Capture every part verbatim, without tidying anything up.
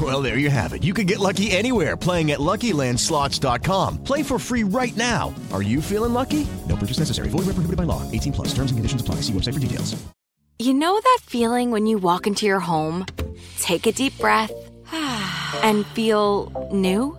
Well, there you have it. You can get lucky anywhere, playing at Lucky Land Slots dot com. Play for free right now. Are you feeling lucky? No purchase necessary. Void where prohibited by law. eighteen plus. Terms and conditions apply. See website for details. You know that feeling when you walk into your home, take a deep breath, and feel new?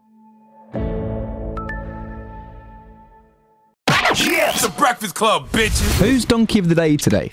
Yeah, it's the Breakfast Club, bitches. Who's Donkey of the Day today?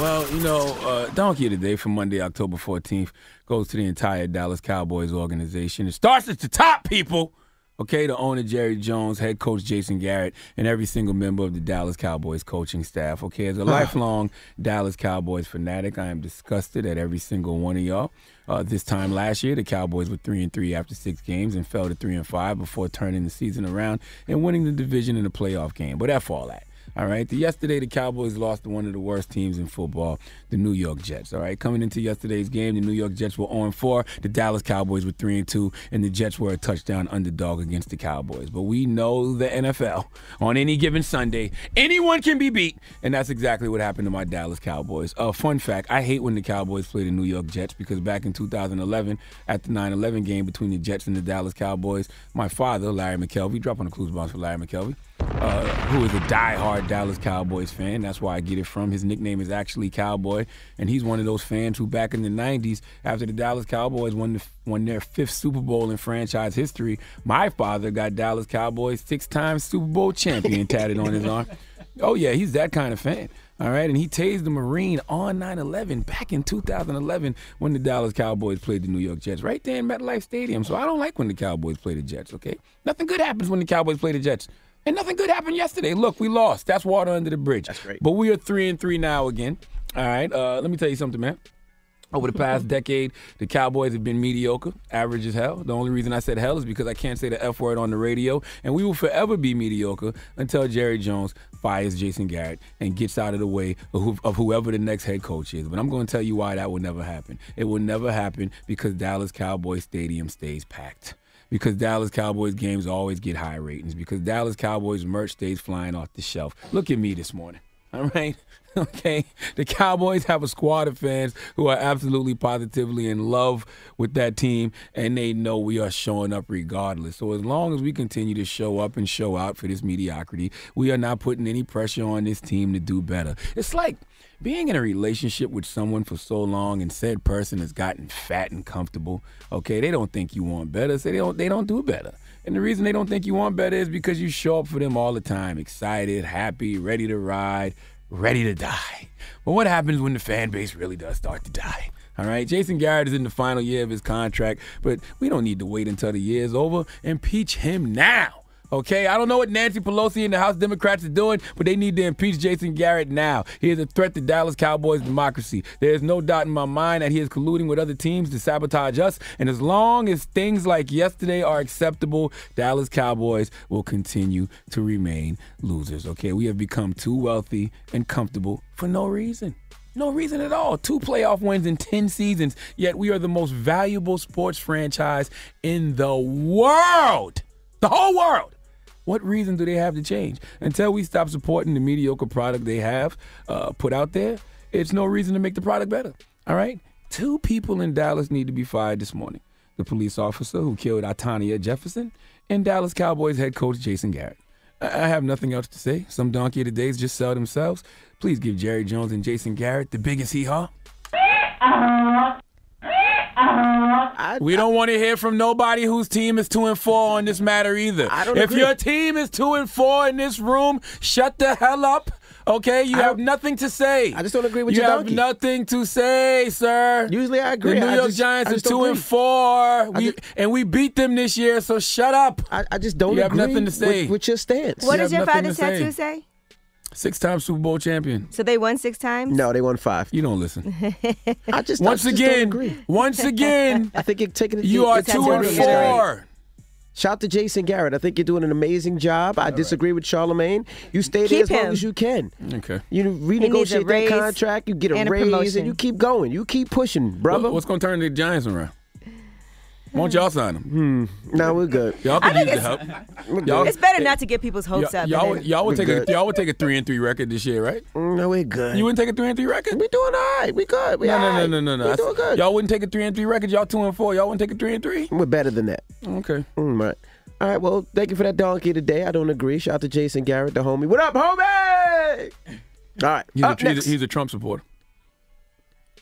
Well, you know, uh, Donkey of the Day for Monday, October fourteenth, goes to the entire Dallas Cowboys organization. It starts at the top, people. Okay, the owner, Jerry Jones, head coach, Jason Garrett, and every single member of the Dallas Cowboys coaching staff. Okay, as a lifelong Dallas Cowboys fanatic, I am disgusted at every single one of y'all. Uh, this time last year, the Cowboys were three and three after six games and fell to three and five before turning the season around and winning the division in a playoff game. But F all that. All right. The, yesterday, the Cowboys lost to one of the worst teams in football, the New York Jets. All right. Coming into yesterday's game, the New York Jets were oh and four. The Dallas Cowboys were three and two, and the Jets were a touchdown underdog against the Cowboys. But we know the N F L. On any given Sunday, anyone can be beat, and that's exactly what happened to my Dallas Cowboys. Uh, fun fact, I hate when the Cowboys play the New York Jets because back in two thousand eleven, at the nine eleven game between the Jets and the Dallas Cowboys, my father, Larry McKelvey, drop on the clues box for Larry McKelvey, Uh, who is a diehard Dallas Cowboys fan. That's where I get it from. His nickname is actually Cowboy, and he's one of those fans who back in the nineties, after the Dallas Cowboys won the, won their fifth Super Bowl in franchise history, my father got Dallas Cowboys six-time Super Bowl champion tatted on his arm. Oh, yeah, he's that kind of fan. All right, and he tased the Marine on nine eleven back in two thousand eleven when the Dallas Cowboys played the New York Jets right there in MetLife Stadium. So I don't like when the Cowboys play the Jets, okay? Nothing good happens when the Cowboys play the Jets. And nothing good happened yesterday. Look, we lost. That's water under the bridge. That's great. But we are three and three now again. All right. Uh, let me tell you something, man. Over the past decade, the Cowboys have been mediocre, average as hell. The only reason I said hell is because I can't say the F word on the radio, and we will forever be mediocre until Jerry Jones fires Jason Garrett and gets out of the way of, who, of whoever the next head coach is. But I'm going to tell you why that will never happen. It will never happen because Dallas Cowboys Stadium stays packed. Because Dallas Cowboys games always get high ratings. Because Dallas Cowboys merch stays flying off the shelf. Look at me this morning, all right? Okay? The Cowboys have a squad of fans who are absolutely positively in love with that team, and they know we are showing up regardless. So as long as we continue to show up and show out for this mediocrity, we are not putting any pressure on this team to do better. It's like being in a relationship with someone for so long and said person has gotten fat and comfortable, okay, they don't think you want better, so they don't they don't do better. And the reason they don't think you want better is because you show up for them all the time, excited, happy, ready to ride, ready to die. But what happens when the fan base really does start to die? All right, Jason Garrett is in the final year of his contract, but we don't need to wait until the year is over. Impeach him now. Okay, I don't know what Nancy Pelosi and the House Democrats are doing, but they need to impeach Jason Garrett now. He is a threat to Dallas Cowboys democracy. There is no doubt in my mind that he is colluding with other teams to sabotage us. And as long as things like yesterday are acceptable, Dallas Cowboys will continue to remain losers. Okay, we have become too wealthy and comfortable for no reason. No reason at all. Two playoff wins in ten seasons, yet we are the most valuable sports franchise in the world. The whole world. What reason do they have to change? Until we stop supporting the mediocre product they have uh, put out there, it's no reason to make the product better, all right? Two people in Dallas need to be fired this morning. The police officer who killed Atatiana Jefferson and Dallas Cowboys head coach Jason Garrett. I have nothing else to say. Some donkey of the days just sell themselves. Please give Jerry Jones and Jason Garrett the biggest hee-haw. I, we don't want to hear from nobody whose team is two and four on this matter either. I don't if agree. Your team is two and four in this room, shut the hell up. Okay, you I have nothing to say. I just don't agree with you. You have nothing to say, sir. Usually I agree. The New I York just, Giants are two agree. and four, we, just, and we beat them this year. So shut up. I, I just don't. You agree have nothing to say with, with your stance. What you does your father's tattoo say? say? Six-time Super Bowl champion. So they won six times? No, they won five. You don't listen. I just once I just again, don't agree. Once again, I think you're taking it. You are two and four. Shout to Jason Garrett. I think you're doing an amazing job. I All disagree right. with Charlamagne. You stay there as him. long as you can. Okay. You renegotiate that contract. You get a and raise, a and you keep going. You keep pushing, brother. What's going to turn the Giants around? Won't y'all sign them? Hmm. No, we're good. Y'all can use the help. Y'all, it's better not to get people's hopes y'all, up. Y'all, y'all, y'all, would take a, y'all would take a three and three record this year, right? No, we're good. You wouldn't take a three and three record? We're doing all right. We good. We no, all right. no, no, no, no, no. We're doing good. Y'all wouldn't take a three and three record. Y'all two and four. Y'all wouldn't take a three and three? We're better than that. Okay. Mm, all right. All right, well, thank you for that donkey today. I don't agree. Shout out to Jason Garrett, the homie. What up, homie? All right. He's, up a, next. He's, a, he's a Trump supporter.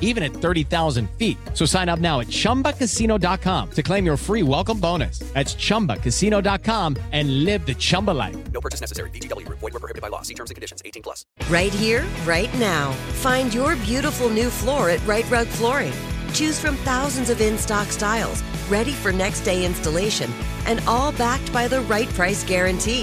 even at thirty thousand feet. So sign up now at Chumba Casino dot com to claim your free welcome bonus. That's Chumba Casino dot com and live the Chumba life. No purchase necessary. V G W. Void where prohibited by law. See terms and conditions. eighteen plus. Right here, right now. Find your beautiful new floor at Right Rug Flooring. Choose from thousands of in-stock styles, ready for next day installation, and all backed by the right price guarantee.